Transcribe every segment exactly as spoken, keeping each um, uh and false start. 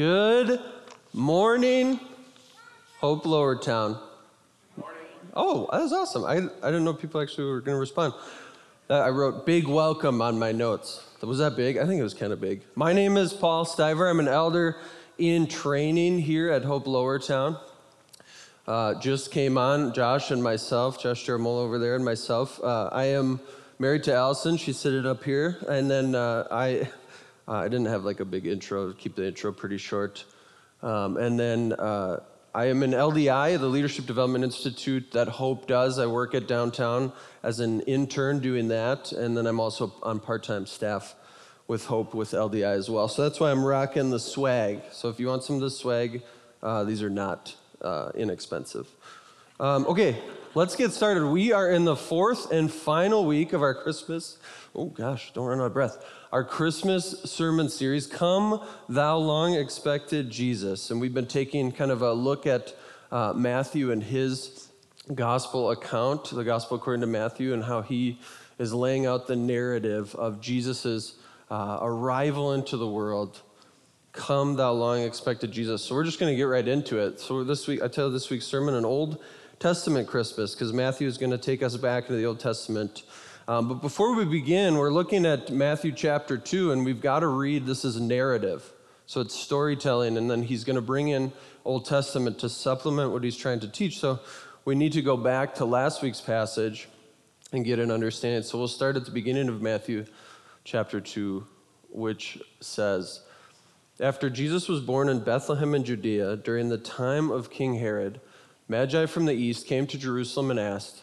Good morning, Hope Lower Town. Morning. Oh, that was awesome. I, I didn't know people actually were going to respond. I wrote big welcome on my notes. Was that big? I think it was kind of big. My name is Paul Stiver. I'm an elder in training here at Hope Lower Town. Uh, just came on, Josh and myself, Josh Jermol over there and myself. Uh, I am married to Allison. She's sitting up here. And then uh, I... Uh, I didn't have like a big intro, keep the intro pretty short. Um, and then uh, I am in L D I, the Leadership Development Institute that Hope does. I work at downtown as an intern doing that. And then I'm also on part-time staff with Hope with L D I as well. So that's why I'm rocking the swag. So if you want some of the swag, uh, these are not uh, inexpensive. Um, okay, let's get started. We are in the fourth and final week of our Christmas. Oh gosh, don't run out of breath. Our Christmas sermon series, Come Thou Long Expected Jesus. And we've been taking kind of a look at uh, Matthew and his gospel account, the gospel according to Matthew, and how he is laying out the narrative of Jesus's uh, arrival into the world. Come Thou Long Expected Jesus. So we're just going to get right into it. So this week, I tell you this week's sermon, an Old Testament Christmas, because Matthew is going to take us back into the Old Testament. Um, but before we begin, we're looking at Matthew chapter two, and we've got to read this as narrative. So it's storytelling, and then he's going to bring in Old Testament to supplement what he's trying to teach. So we need to go back to last week's passage and get an understanding. So we'll start at the beginning of Matthew chapter two, which says, "After Jesus was born in Bethlehem in Judea, during the time of King Herod, Magi from the east came to Jerusalem and asked,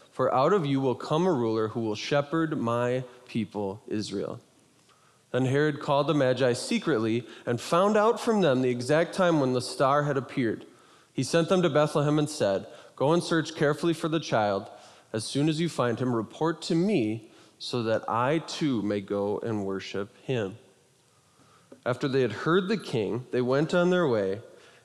For out of you will come a ruler who will shepherd my people Israel.' Then Herod called the Magi secretly and found out from them the exact time when the star had appeared. He sent them to Bethlehem and said, 'Go and search carefully for the child. As soon as you find him, report to me so that I too may go and worship him.' After they had heard the king, they went on their way,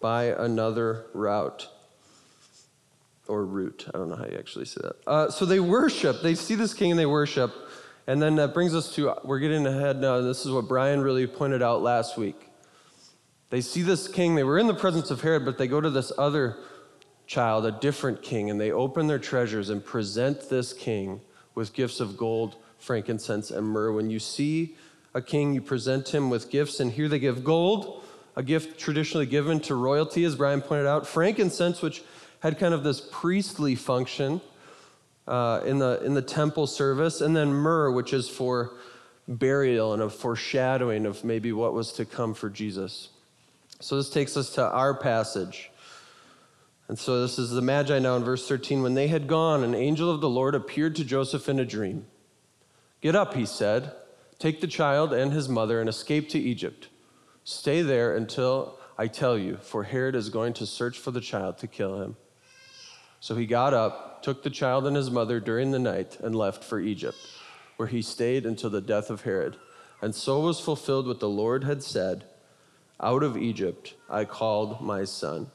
by another route, or route. I don't know how you actually say that. Uh, so they worship. They see this king and they worship. And then that brings us to, we're getting ahead now. This is what Brian really pointed out last week. They see this king. They were in the presence of Herod, but they go to this other child, a different king, and they open their treasures and present this king with gifts of gold, frankincense, and myrrh. When you see a king, you present him with gifts, and here they give gold, a gift traditionally given to royalty, as Brian pointed out, frankincense, which had kind of this priestly function uh, in the in the temple service, and then myrrh, which is for burial and a foreshadowing of maybe what was to come for Jesus. So this takes us to our passage. And so this is the Magi now in verse thirteen. When they had gone, an angel of the Lord appeared to Joseph in a dream. 'Get up,' he said, 'take the child and his mother and escape to Egypt. Stay there until I tell you, for Herod is going to search for the child to kill him.' So he got up, took the child and his mother during the night, and left for Egypt, where he stayed until the death of Herod. And so was fulfilled what the Lord had said, 'Out of Egypt I called my son.'"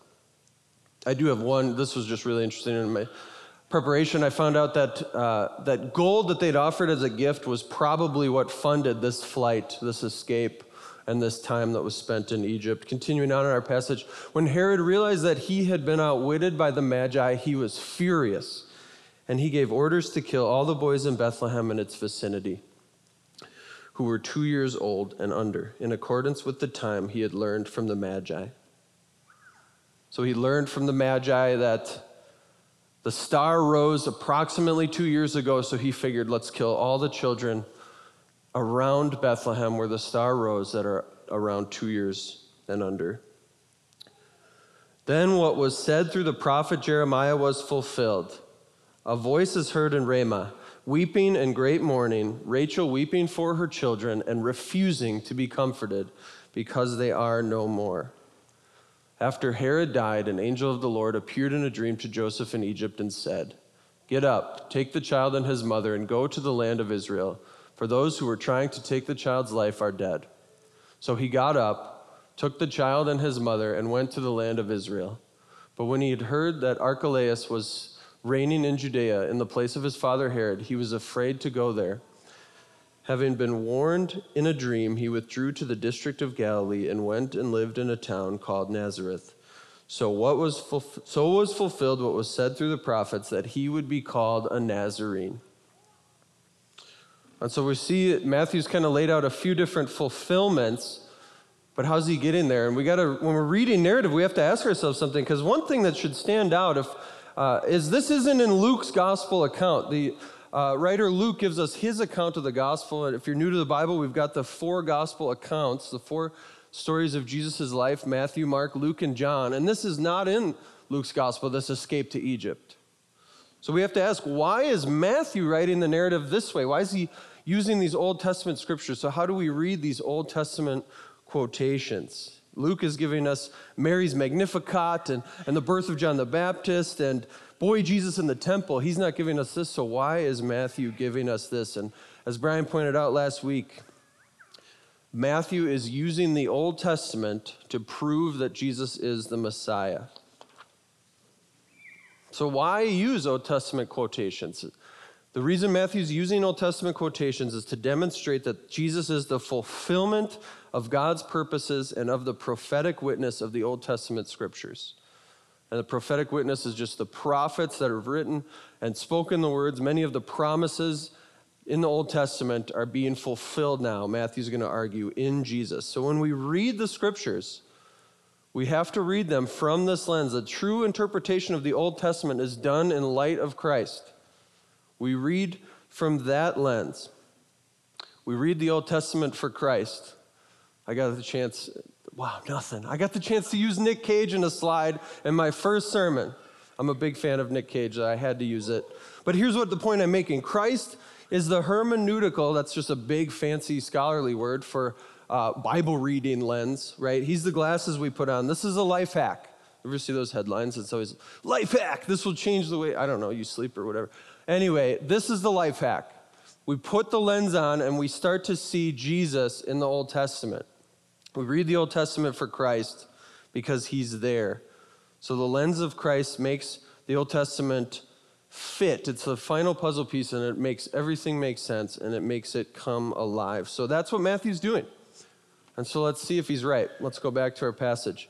I do have one. This was just really interesting in my preparation. I found out that uh, that gold that they'd offered as a gift was probably what funded this flight, this escape, and this time that was spent in Egypt. Continuing on in our passage, when Herod realized that he had been outwitted by the Magi, he was furious, and he gave orders to kill all the boys in Bethlehem and its vicinity who were two years old and under, in accordance with the time he had learned from the Magi. So he learned from the Magi that the star rose approximately two years ago, so he figured, let's kill all the children around Bethlehem where the star rose that are around two years and under. Then what was said through the prophet Jeremiah was fulfilled. A voice is heard in Ramah, weeping and great mourning, Rachel weeping for her children and refusing to be comforted because they are no more. After Herod died, an angel of the Lord appeared in a dream to Joseph in Egypt and said, "Get up, take the child and his mother and go to the land of Israel, for those who were trying to take the child's life are dead." So he got up, took the child and his mother and went to the land of Israel. But when he had heard that Archelaus was reigning in Judea in the place of his father Herod, he was afraid to go there. Having been warned in a dream, he withdrew to the district of Galilee and went and lived in a town called Nazareth. So what was fulf- so was fulfilled what was said through the prophets, that he would be called a Nazarene. And so we see Matthew's kind of laid out a few different fulfillments, but how's he getting there? And we got to, when we're reading narrative, we have to ask ourselves something, because one thing that should stand out if Uh, is this isn't in Luke's gospel account. The uh, writer Luke gives us his account of the gospel. And if you're new to the Bible, we've got the four gospel accounts, the four stories of Jesus' life, Matthew, Mark, Luke, and John. And this is not in Luke's gospel, this escape to Egypt. So we have to ask, why is Matthew writing the narrative this way? Why is he using these Old Testament scriptures? So how do we read these Old Testament quotations? Luke is giving us Mary's Magnificat and, and the birth of John the Baptist and boy Jesus in the temple. He's not giving us this, so why is Matthew giving us this? And as Brian pointed out last week, Matthew is using the Old Testament to prove that Jesus is the Messiah. So why use Old Testament quotations? The reason Matthew's using Old Testament quotations is to demonstrate that Jesus is the fulfillment of God's purposes and of the prophetic witness of the Old Testament scriptures. And the prophetic witness is just the prophets that have written and spoken the words. Many of the promises in the Old Testament are being fulfilled now, Matthew's going to argue, in Jesus. So when we read the scriptures, we have to read them from this lens. The true interpretation of the Old Testament is done in light of Christ. We read from that lens. We read the Old Testament for Christ. I got the chance, wow, nothing. I got the chance to use Nick Cage in a slide in my first sermon. I'm a big fan of Nick Cage, I had to use it. But here's what the point I'm making. Christ is the hermeneutical, that's just a big fancy scholarly word for uh, Bible reading lens, right? He's the glasses we put on. This is a life hack. Ever see those headlines? It's always, life hack, this will change the way, I don't know, you sleep or whatever. Anyway, this is the life hack. We put the lens on and we start to see Jesus in the Old Testament. We read the Old Testament for Christ because he's there. So the lens of Christ makes the Old Testament fit. It's the final puzzle piece, and it makes everything make sense, and it makes it come alive. So that's what Matthew's doing. And so let's see if he's right. Let's go back to our passage.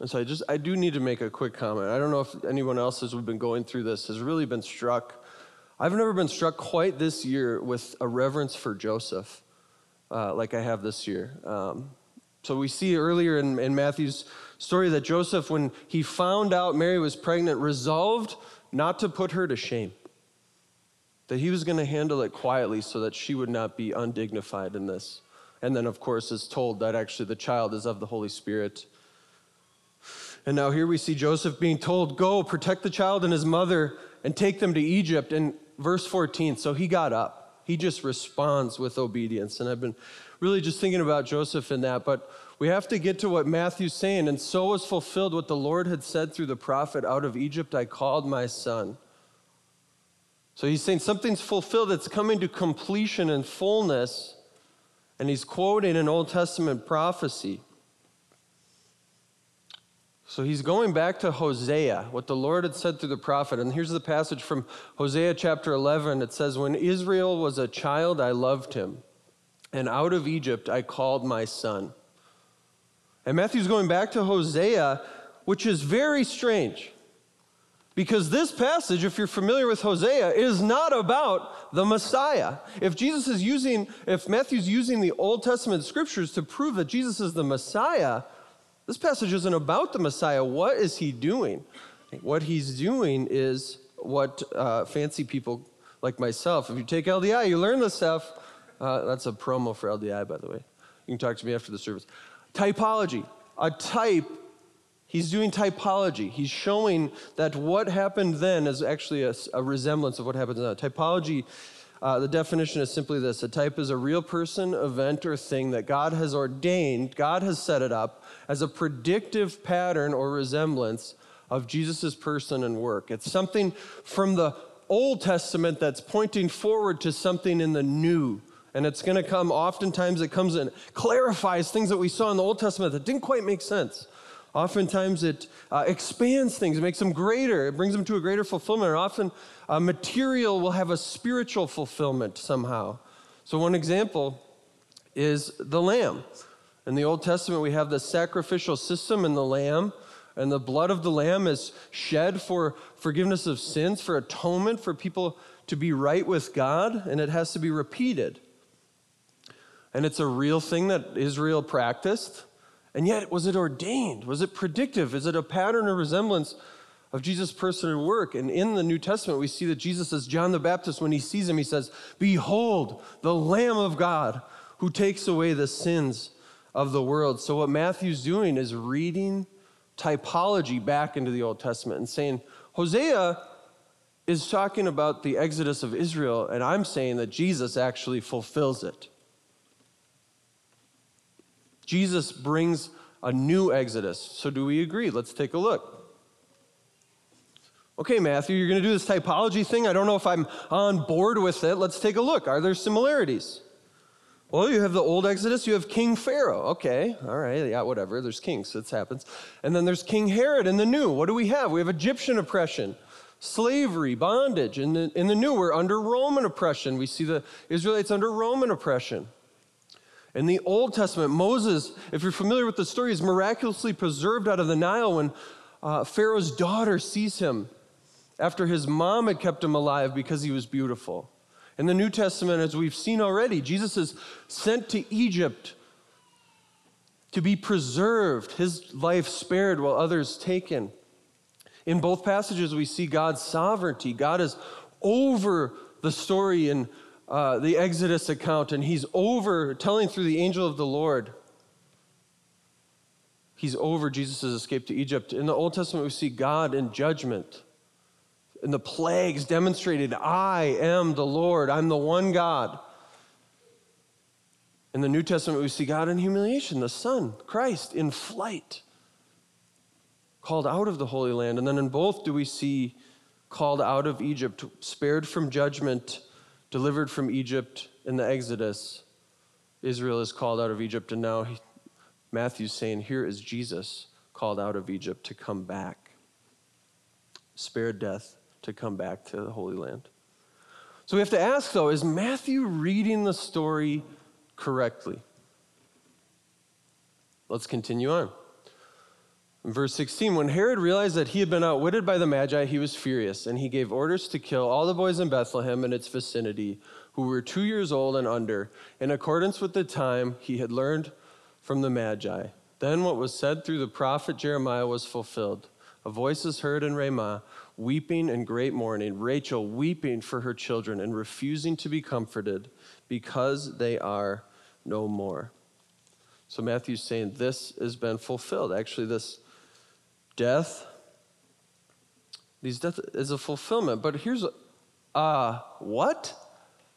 And so I just, I do need to make a quick comment. I don't know if anyone else, as we've been going through this, has really been struck. I've never been struck quite this year with a reverence for Joseph uh, like I have this year. Um, so we see earlier in, in Matthew's story that Joseph, when he found out Mary was pregnant, resolved not to put her to shame, that he was going to handle it quietly so that she would not be undignified in this. And then, of course, is told that actually the child is of the Holy Spirit. And now here we see Joseph being told, "Go, protect the child and his mother, and take them to Egypt." And verse fourteen, so he got up. He just responds with obedience. And I've been really just thinking about Joseph in that. But we have to get to what Matthew's saying. And so was fulfilled what the Lord had said through the prophet, "Out of Egypt I called my son." So he's saying something's fulfilled. It's coming to completion and fullness. And he's quoting an Old Testament prophecy. So he's going back to Hosea, what the Lord had said through the prophet. And here's the passage from Hosea chapter eleven. It says, "When Israel was a child, I loved him, and out of Egypt I called my son." And Matthew's going back to Hosea, which is very strange, because this passage, if you're familiar with Hosea, is not about the Messiah. If Jesus is using, if Matthew's using the Old Testament scriptures to prove that Jesus is the Messiah, this passage isn't about the Messiah. What is he doing? What he's doing is what uh, fancy people like myself, if you take L D I, you learn this stuff. Uh, that's a promo for L D I, by the way. You can talk to me after the service. Typology, a type. He's doing typology. He's showing that what happened then is actually a, a resemblance of what happens now. Typology, uh, the definition is simply this. A type is a real person, event, or thing that God has ordained, God has set it up, as a predictive pattern or resemblance of Jesus' person and work. It's something from the Old Testament that's pointing forward to something in the New. And it's going to come, oftentimes it comes and clarifies things that we saw in the Old Testament that didn't quite make sense. Oftentimes it uh, expands things, it makes them greater, it brings them to a greater fulfillment. And often uh, material will have a spiritual fulfillment somehow. So one example is the lamb. In the Old Testament, we have the sacrificial system in the lamb, and the blood of the lamb is shed for forgiveness of sins, for atonement, for people to be right with God, and it has to be repeated. And it's a real thing that Israel practiced, and yet was it ordained? Was it predictive? Is it a pattern or resemblance of Jesus' person and work? And in the New Testament, we see that Jesus, as John the Baptist, when he sees him, he says, "Behold, the Lamb of God who takes away the sins of the world." So what Matthew's doing is reading typology back into the Old Testament and saying, Hosea is talking about the exodus of Israel, and I'm saying that Jesus actually fulfills it. Jesus brings a new exodus. So do we agree? Let's take a look. Okay, Matthew, you're going to do this typology thing. I don't know if I'm on board with it. Let's take a look. Are there similarities? Well, you have the old exodus, you have King Pharaoh. Okay, all right, yeah, whatever. There's kings, so this happens. And then there's King Herod in the new. What do we have? We have Egyptian oppression, slavery, bondage. In the, in the new, we're under Roman oppression. We see the Israelites under Roman oppression. In the Old Testament, Moses, if you're familiar with the story, is miraculously preserved out of the Nile when uh, Pharaoh's daughter sees him after his mom had kept him alive because he was beautiful. In the New Testament, as we've seen already, Jesus is sent to Egypt to be preserved, his life spared while others taken. In both passages, we see God's sovereignty. God is over the story in uh, the Exodus account, and he's over, telling through the angel of the Lord, he's over Jesus' escape to Egypt. In the Old Testament, we see God in judgment. And the plagues demonstrated, I am the Lord, I'm the one God. In the New Testament, we see God in humiliation, the Son, Christ, in flight, called out of the Holy Land. And then in both do we see called out of Egypt, spared from judgment, delivered from Egypt in the Exodus. Israel is called out of Egypt, and now he, Matthew's saying, here is Jesus called out of Egypt to come back, spared death, to come back to the Holy Land. So we have to ask, though, is Matthew reading the story correctly? Let's continue on. In verse sixteen, when Herod realized that he had been outwitted by the Magi, he was furious, and he gave orders to kill all the boys in Bethlehem and its vicinity who were two years old and under, in accordance with the time he had learned from the Magi. Then what was said through the prophet Jeremiah was fulfilled. A voice is heard in Ramah, weeping and great mourning, Rachel weeping for her children and refusing to be comforted because they are no more. So Matthew's saying this has been fulfilled. Actually, this death, these death is a fulfillment. But here's, uh, what?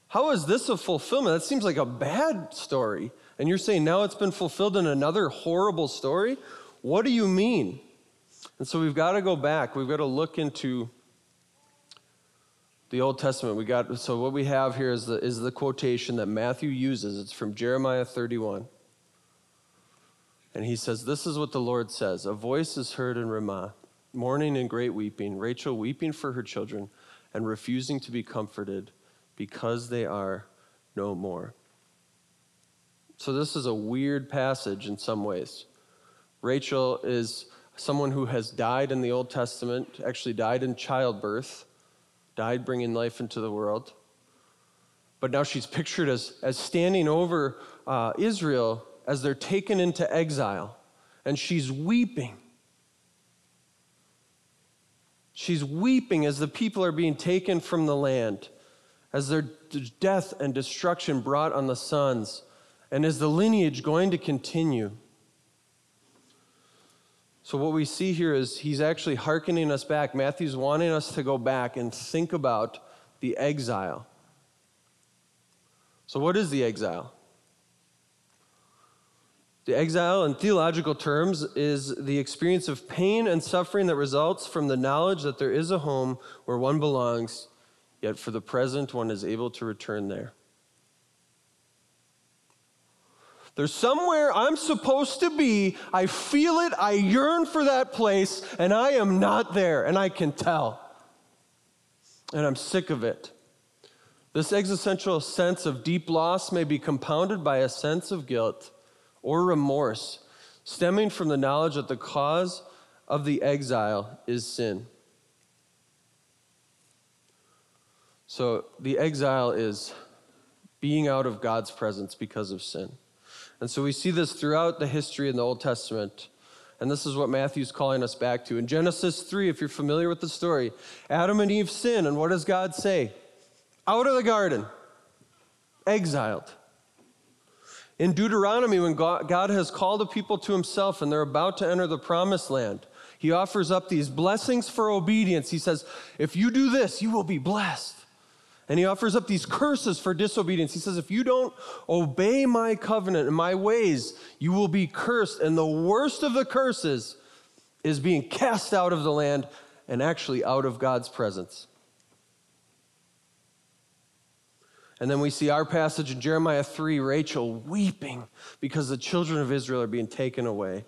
How is this a fulfillment? That seems like a bad story. And you're saying now it's been fulfilled in another horrible story? What do you mean? And so we've got to go back. We've got to look into the Old Testament. We got so what we have here is the is the quotation that Matthew uses. It's from Jeremiah thirty-one. And he says, this is what the Lord says. A voice is heard in Ramah, mourning and great weeping, Rachel weeping for her children and refusing to be comforted because they are no more. So this is a weird passage in some ways. Rachel is someone who has died in the Old Testament, actually died in childbirth, died bringing life into the world. But now she's pictured as, as standing over uh, Israel as they're taken into exile, and she's weeping. She's weeping as the people are being taken from the land, as their death and destruction brought on the sons, and is the lineage going to continue? So what we see here is he's actually hearkening us back. Matthew's wanting us to go back and think about the exile. So what is the exile? The exile, in theological terms, is the experience of pain and suffering that results from the knowledge that there is a home where one belongs, yet for the present one is able to return there. There's somewhere I'm supposed to be, I feel it, I yearn for that place, and I am not there, and I can tell. And I'm sick of it. This existential sense of deep loss may be compounded by a sense of guilt or remorse, stemming from the knowledge that the cause of the exile is sin. So the exile is being out of God's presence because of sin. And so we see this throughout the history in the Old Testament. And this is what Matthew's calling us back to. In Genesis three, if you're familiar with the story, Adam and Eve sin, and what does God say? Out of the garden, exiled. In Deuteronomy, when God has called a people to himself and they're about to enter the promised land, he offers up these blessings for obedience. He says, if you do this, you will be blessed. And he offers up these curses for disobedience. He says, if you don't obey my covenant and my ways, you will be cursed. And the worst of the curses is being cast out of the land and actually out of God's presence. And then we see our passage in Jeremiah three, Rachel weeping because the children of Israel are being taken away.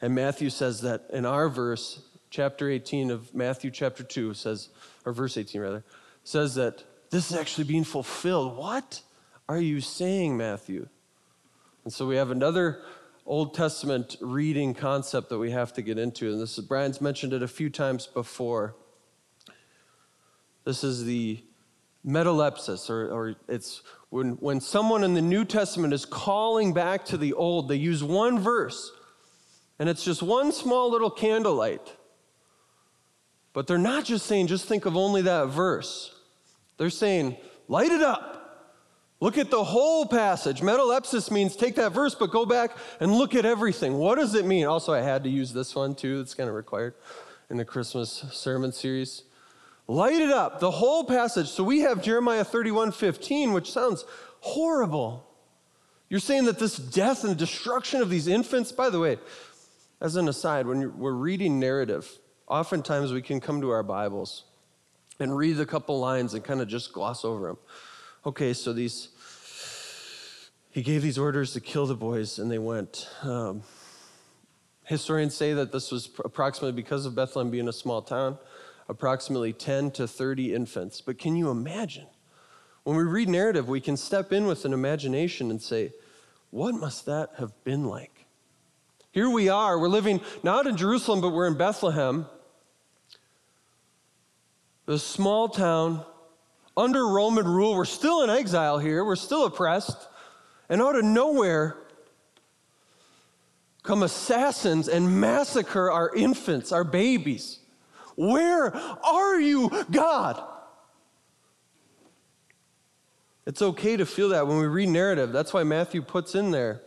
And Matthew says that in our verse, chapter eighteen of Matthew chapter two says, or verse eighteen rather, says that this is actually being fulfilled. What are you saying, Matthew? And so we have another Old Testament reading concept that we have to get into, and this is, Brian's mentioned it a few times before. This is the metalepsis, or, or it's when, when someone in the New Testament is calling back to the Old, they use one verse, and it's just one small little candlelight. But they're not just saying, just think of only that verse. They're saying, light it up. Look at the whole passage. Metalepsis means take that verse, but go back and look at everything. What does it mean? Also, I had to use this one, too. It's kind of required in the Christmas sermon series. Light it up, the whole passage. So we have Jeremiah thirty-one fifteen, which sounds horrible. You're saying that this death and destruction of these infants, by the way, as an aside, when we're reading narrative, oftentimes we can come to our Bibles and read a couple lines and kind of just gloss over them. Okay, so these, he gave these orders to kill the boys, and they went. Um, historians say that this was approximately, because of Bethlehem being a small town, approximately ten to thirty infants. But can you imagine? When we read narrative, we can step in with an imagination and say, what must that have been like? Here we are, we're living not in Jerusalem, but we're in Bethlehem. The small town, under Roman rule, we're still in exile here, we're still oppressed, and out of nowhere come assassins and massacre our infants, our babies. Where are you, God? It's okay to feel that when we read narrative. That's why Matthew puts in there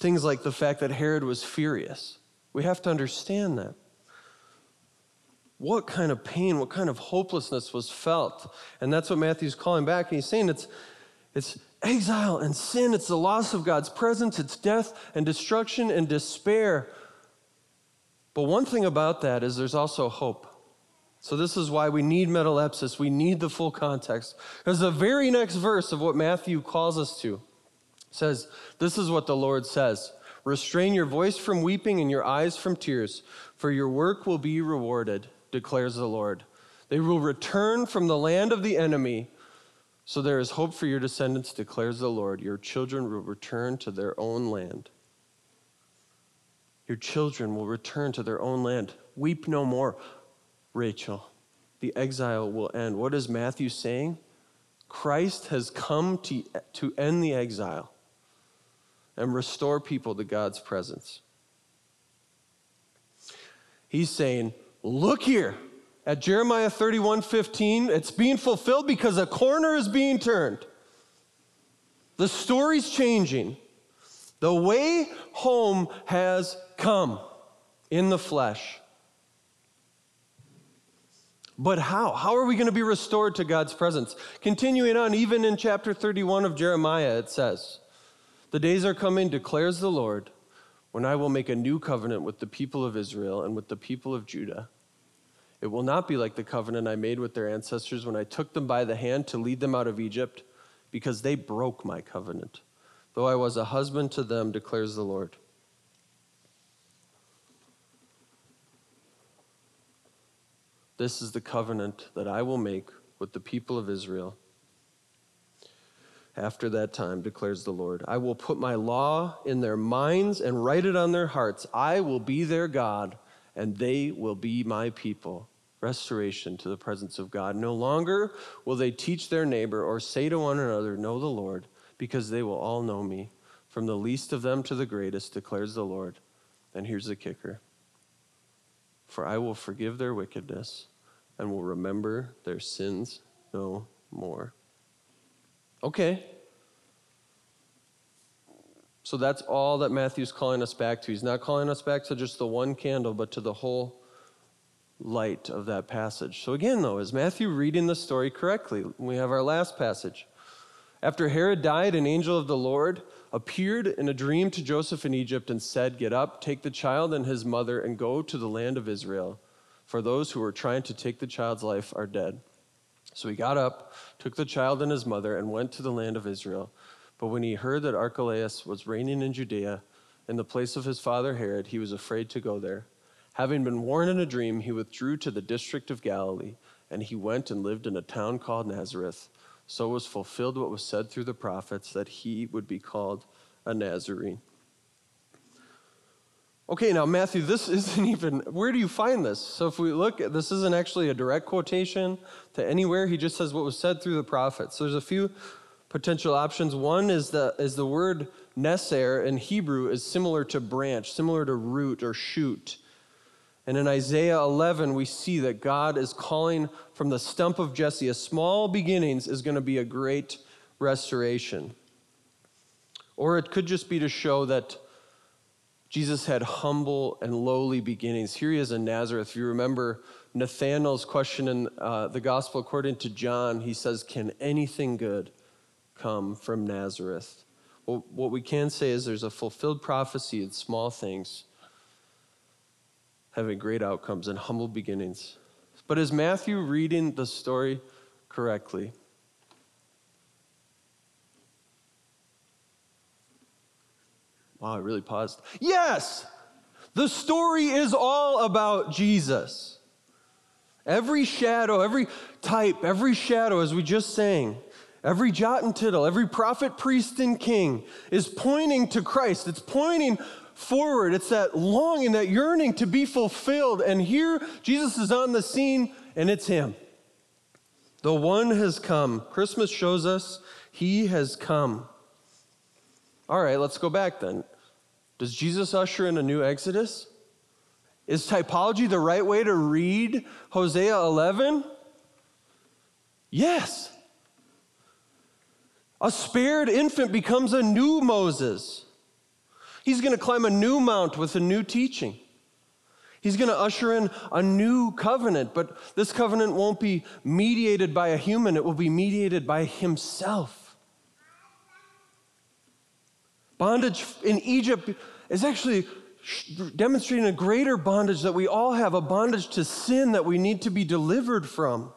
things like the fact that Herod was furious. We have to understand that. What kind of pain, what kind of hopelessness was felt? And that's what Matthew's calling back. And he's saying it's, it's exile and sin. It's the loss of God's presence. It's death and destruction and despair. But one thing about that is there's also hope. So this is why we need metalepsis. We need the full context. Because the very next verse of what Matthew calls us to says, this is what the Lord says, restrain your voice from weeping and your eyes from tears, for your work will be rewarded, declares the Lord. They will return from the land of the enemy, so there is hope for your descendants, declares the Lord. Your children will return to their own land. Your children will return to their own land. Weep no more, Rachel. The exile will end. What is Matthew saying? Christ has come to, to end the exile and restore people to God's presence. He's saying, look here. At Jeremiah thirty-one fifteen, it's being fulfilled because a corner is being turned. The story's changing. The way home has come in the flesh. But how? How are we going to be restored to God's presence? Continuing on, even in chapter thirty-one of Jeremiah, it says, the days are coming, declares the Lord, when I will make a new covenant with the people of Israel and with the people of Judah. It will not be like the covenant I made with their ancestors when I took them by the hand to lead them out of Egypt, because they broke my covenant, though I was a husband to them, declares the Lord. This is the covenant that I will make with the people of Israel after that time, declares the Lord. I will put my law in their minds and write it on their hearts. I will be their God, and they will be my people. Restoration to the presence of God. No longer will they teach their neighbor or say to one another, know the Lord, because they will all know me, from the least of them to the greatest, declares the Lord. And here's the kicker. For I will forgive their wickedness and will remember their sins no more. Okay. So that's all that Matthew's calling us back to. He's not calling us back to just the one candle, but to the whole light of that passage. So again, though, is Matthew reading the story correctly? We have our last passage. After Herod died, an angel of the Lord appeared in a dream to Joseph in Egypt and said, get up, take the child and his mother, and go to the land of Israel, for those who were trying to take the child's life are dead. So he got up, took the child and his mother, and went to the land of Israel. But when he heard that Archelaus was reigning in Judea, in the place of his father Herod, he was afraid to go there. Having been warned in a dream, he withdrew to the district of Galilee, and he went and lived in a town called Nazareth. So was fulfilled what was said through the prophets, that he would be called a Nazarene. Okay, now Matthew, this isn't even, where do you find this? So if we look, this isn't actually a direct quotation to anywhere. He just says what was said through the prophets. So there's a few potential options. One is the, is the word neser in Hebrew is similar to branch, similar to root or shoot. And in Isaiah eleven, we see that God is calling from the stump of Jesse. A small beginnings is going to be a great restoration. Or it could just be to show that Jesus had humble and lowly beginnings. Here he is in Nazareth. If you remember Nathanael's question in uh, the gospel according to John, he says, can anything good come from Nazareth? Well, what we can say is there's a fulfilled prophecy in small things having great outcomes and humble beginnings. But is Matthew reading the story correctly? Wow, I really paused. Yes! The story is all about Jesus. Every shadow, every type, every shadow, as we just sang, every jot and tittle, every prophet, priest, and king is pointing to Christ. It's pointing forward. It's that longing, that yearning to be fulfilled. And here Jesus is on the scene, and it's him. The one has come. Christmas shows us he has come. All right, let's go back then. Does Jesus usher in a new Exodus? Is typology the right way to read Hosea eleven? Yes. A spared infant becomes a new Moses. He's going to climb a new mount with a new teaching. He's going to usher in a new covenant, but this covenant won't be mediated by a human. It will be mediated by himself. Bondage in Egypt is actually demonstrating a greater bondage that we all have, a bondage to sin that we need to be delivered from.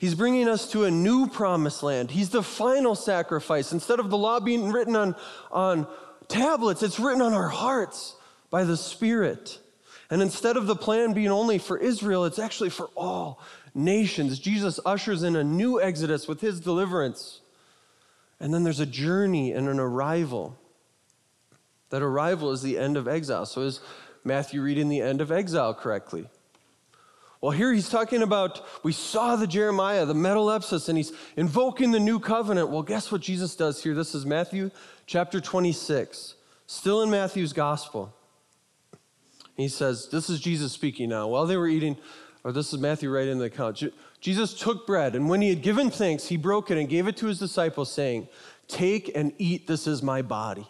He's bringing us to a new promised land. He's the final sacrifice. Instead of the law being written on, on tablets, it's written on our hearts by the Spirit. And instead of the plan being only for Israel, it's actually for all nations. Jesus ushers in a new exodus with his deliverance. And then there's a journey and an arrival. That arrival is the end of exile. So is Matthew reading the end of exile correctly? Well, here he's talking about, we saw the Jeremiah, the Metalepsis, and he's invoking the new covenant. Well, guess what Jesus does here? This is Matthew chapter twenty-six, still in Matthew's gospel. He says, this is Jesus speaking now. While they were eating, or this is Matthew right in the account. Jesus took bread, and when he had given thanks, he broke it and gave it to his disciples, saying, "Take and eat, this is my body."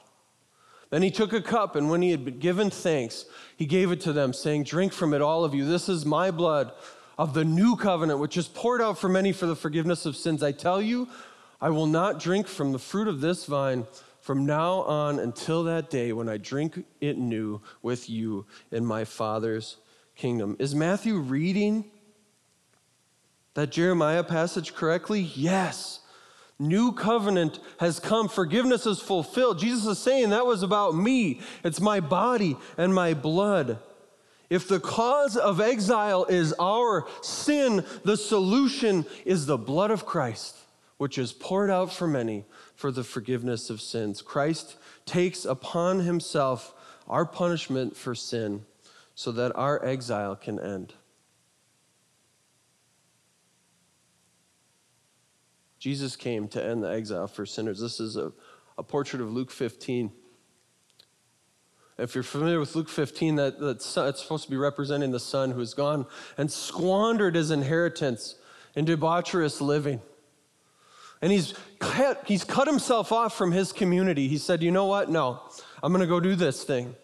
Then he took a cup, and when he had been given thanks, he gave it to them, saying, "Drink from it, all of you. This is my blood of the new covenant, which is poured out for many for the forgiveness of sins. I tell you, I will not drink from the fruit of this vine from now on until that day when I drink it new with you in my Father's kingdom." Is Matthew reading that Jeremiah passage correctly? Yes. New covenant has come. Forgiveness is fulfilled. Jesus is saying that was about me. It's my body and my blood. If the cause of exile is our sin, the solution is the blood of Christ, which is poured out for many for the forgiveness of sins. Christ takes upon himself our punishment for sin so that our exile can end. Jesus came to end the exile for sinners. This is a, a portrait of Luke fifteen. If you're familiar with Luke fifteen, that, that's, that's supposed to be representing the son who has gone and squandered his inheritance in debaucherous living. And he's cut, he's cut himself off from his community. He said, you know what? No, I'm going to go do this thing,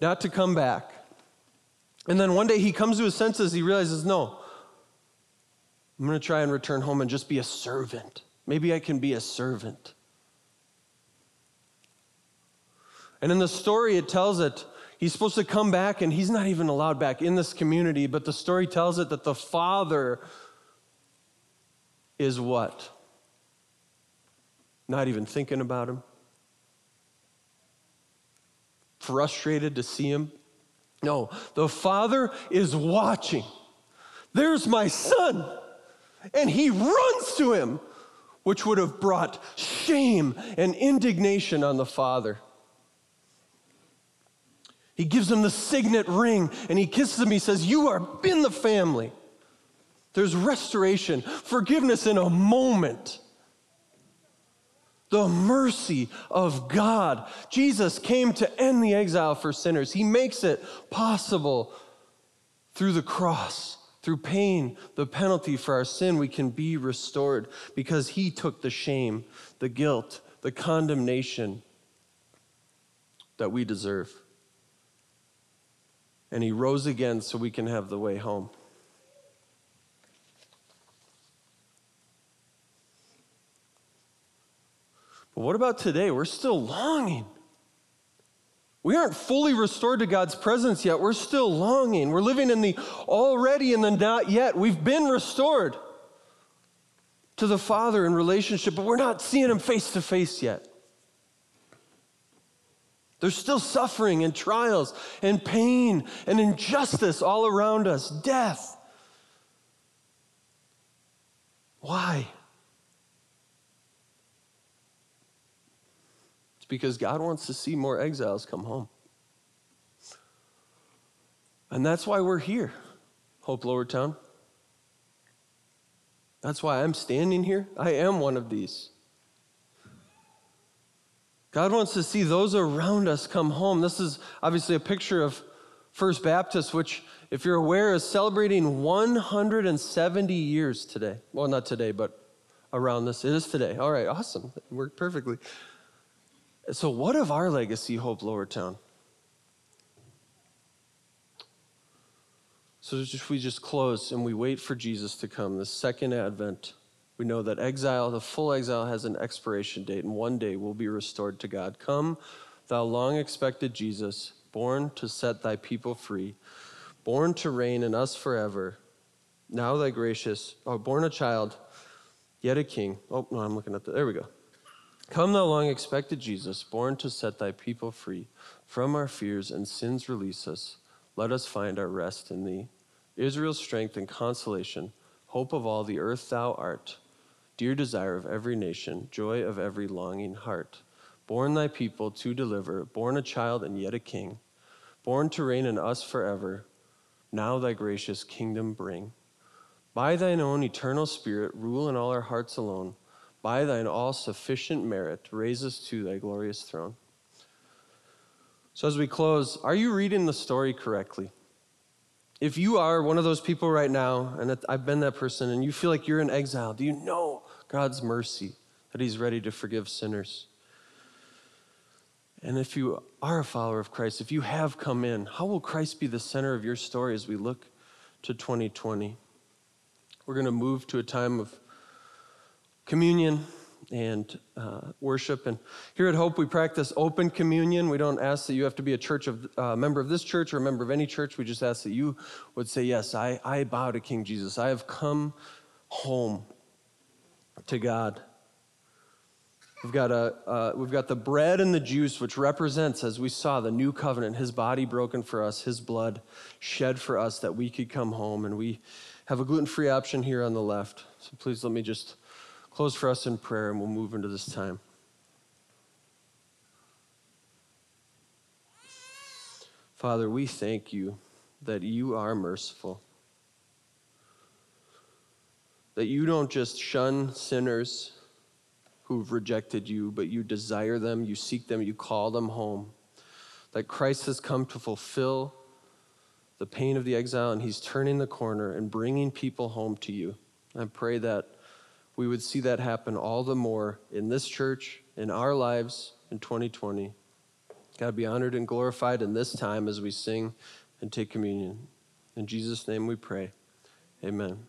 not to come back. And then one day he comes to his senses. He realizes, no, I'm going to try and return home and just be a servant. Maybe I can be a servant. And in the story, it tells it, he's supposed to come back, and he's not even allowed back in this community, but the story tells it that the father is what? Not even thinking about him. Frustrated to see him. No, the father is watching. There's my son. And he runs to him, which would have brought shame and indignation on the father. He gives him the signet ring, and he kisses him. He says, you are in the family. There's restoration, forgiveness in a moment. The mercy of God. Jesus came to end the exile for sinners. He makes it possible through the cross. Through pain, the penalty for our sin, we can be restored because he took the shame, the guilt, the condemnation that we deserve. And he rose again so we can have the way home. But what about today? We're still longing. We aren't fully restored to God's presence yet. We're still longing. We're living in the already and the not yet. We've been restored to the Father in relationship, but we're not seeing him face to face yet. There's still suffering and trials and pain and injustice all around us, death. Why? Because God wants to see more exiles come home. And that's why we're here, Hope Lower Town. That's why I'm standing here. I am one of these. God wants to see those around us come home. This is obviously a picture of First Baptist, which, if you're aware, is celebrating one hundred seventy years today. Well, not today, but around this. It is today. All right, awesome. It worked perfectly. So what of our legacy, Hope Lower Town? So if we just close and we wait for Jesus to come, the second advent, we know that exile, the full exile, has an expiration date, and one day we'll be restored to God. Come, thou long-expected Jesus, born to set thy people free, born to reign in us forever, now thy gracious, oh, born a child, yet a king. Oh, no, I'm looking at the, there we go. Come thou long expected Jesus, born to set thy people free. From our fears and sins release us. Let us find our rest in thee. Israel's strength and consolation, hope of all the earth thou art. Dear desire of every nation, joy of every longing heart. Born thy people to deliver, born a child and yet a king. Born to reign in us forever, now thy gracious kingdom bring. By thine own eternal spirit, rule in all our hearts alone. By thine all-sufficient merit, raise us to thy glorious throne. So as we close, are you reading the story correctly? If you are one of those people right now, and I've been that person, and you feel like you're in exile, do you know God's mercy, that he's ready to forgive sinners? And if you are a follower of Christ, if you have come in, how will Christ be the center of your story as we look to twenty twenty? We're going to move to a time of communion and uh, worship. And here at Hope, we practice open communion. We don't ask that you have to be a church of uh, member of this church or a member of any church. We just ask that you would say, yes, I, I bow to King Jesus. I have come home to God. We've got, a, uh, we've got the bread and the juice, which represents, as we saw, the new covenant, his body broken for us, his blood shed for us that we could come home. And we have a gluten-free option here on the left. So please let me just close for us in prayer, and we'll move into this time. Father, we thank you that you are merciful, that you don't just shun sinners who've rejected you, but you desire them, you seek them, you call them home, that Christ has come to fulfill the pain of the exile, and he's turning the corner and bringing people home to you. I pray that we would see that happen all the more in this church, in our lives, in twenty twenty. God, be honored and glorified in this time as we sing and take communion. In Jesus' name we pray, amen.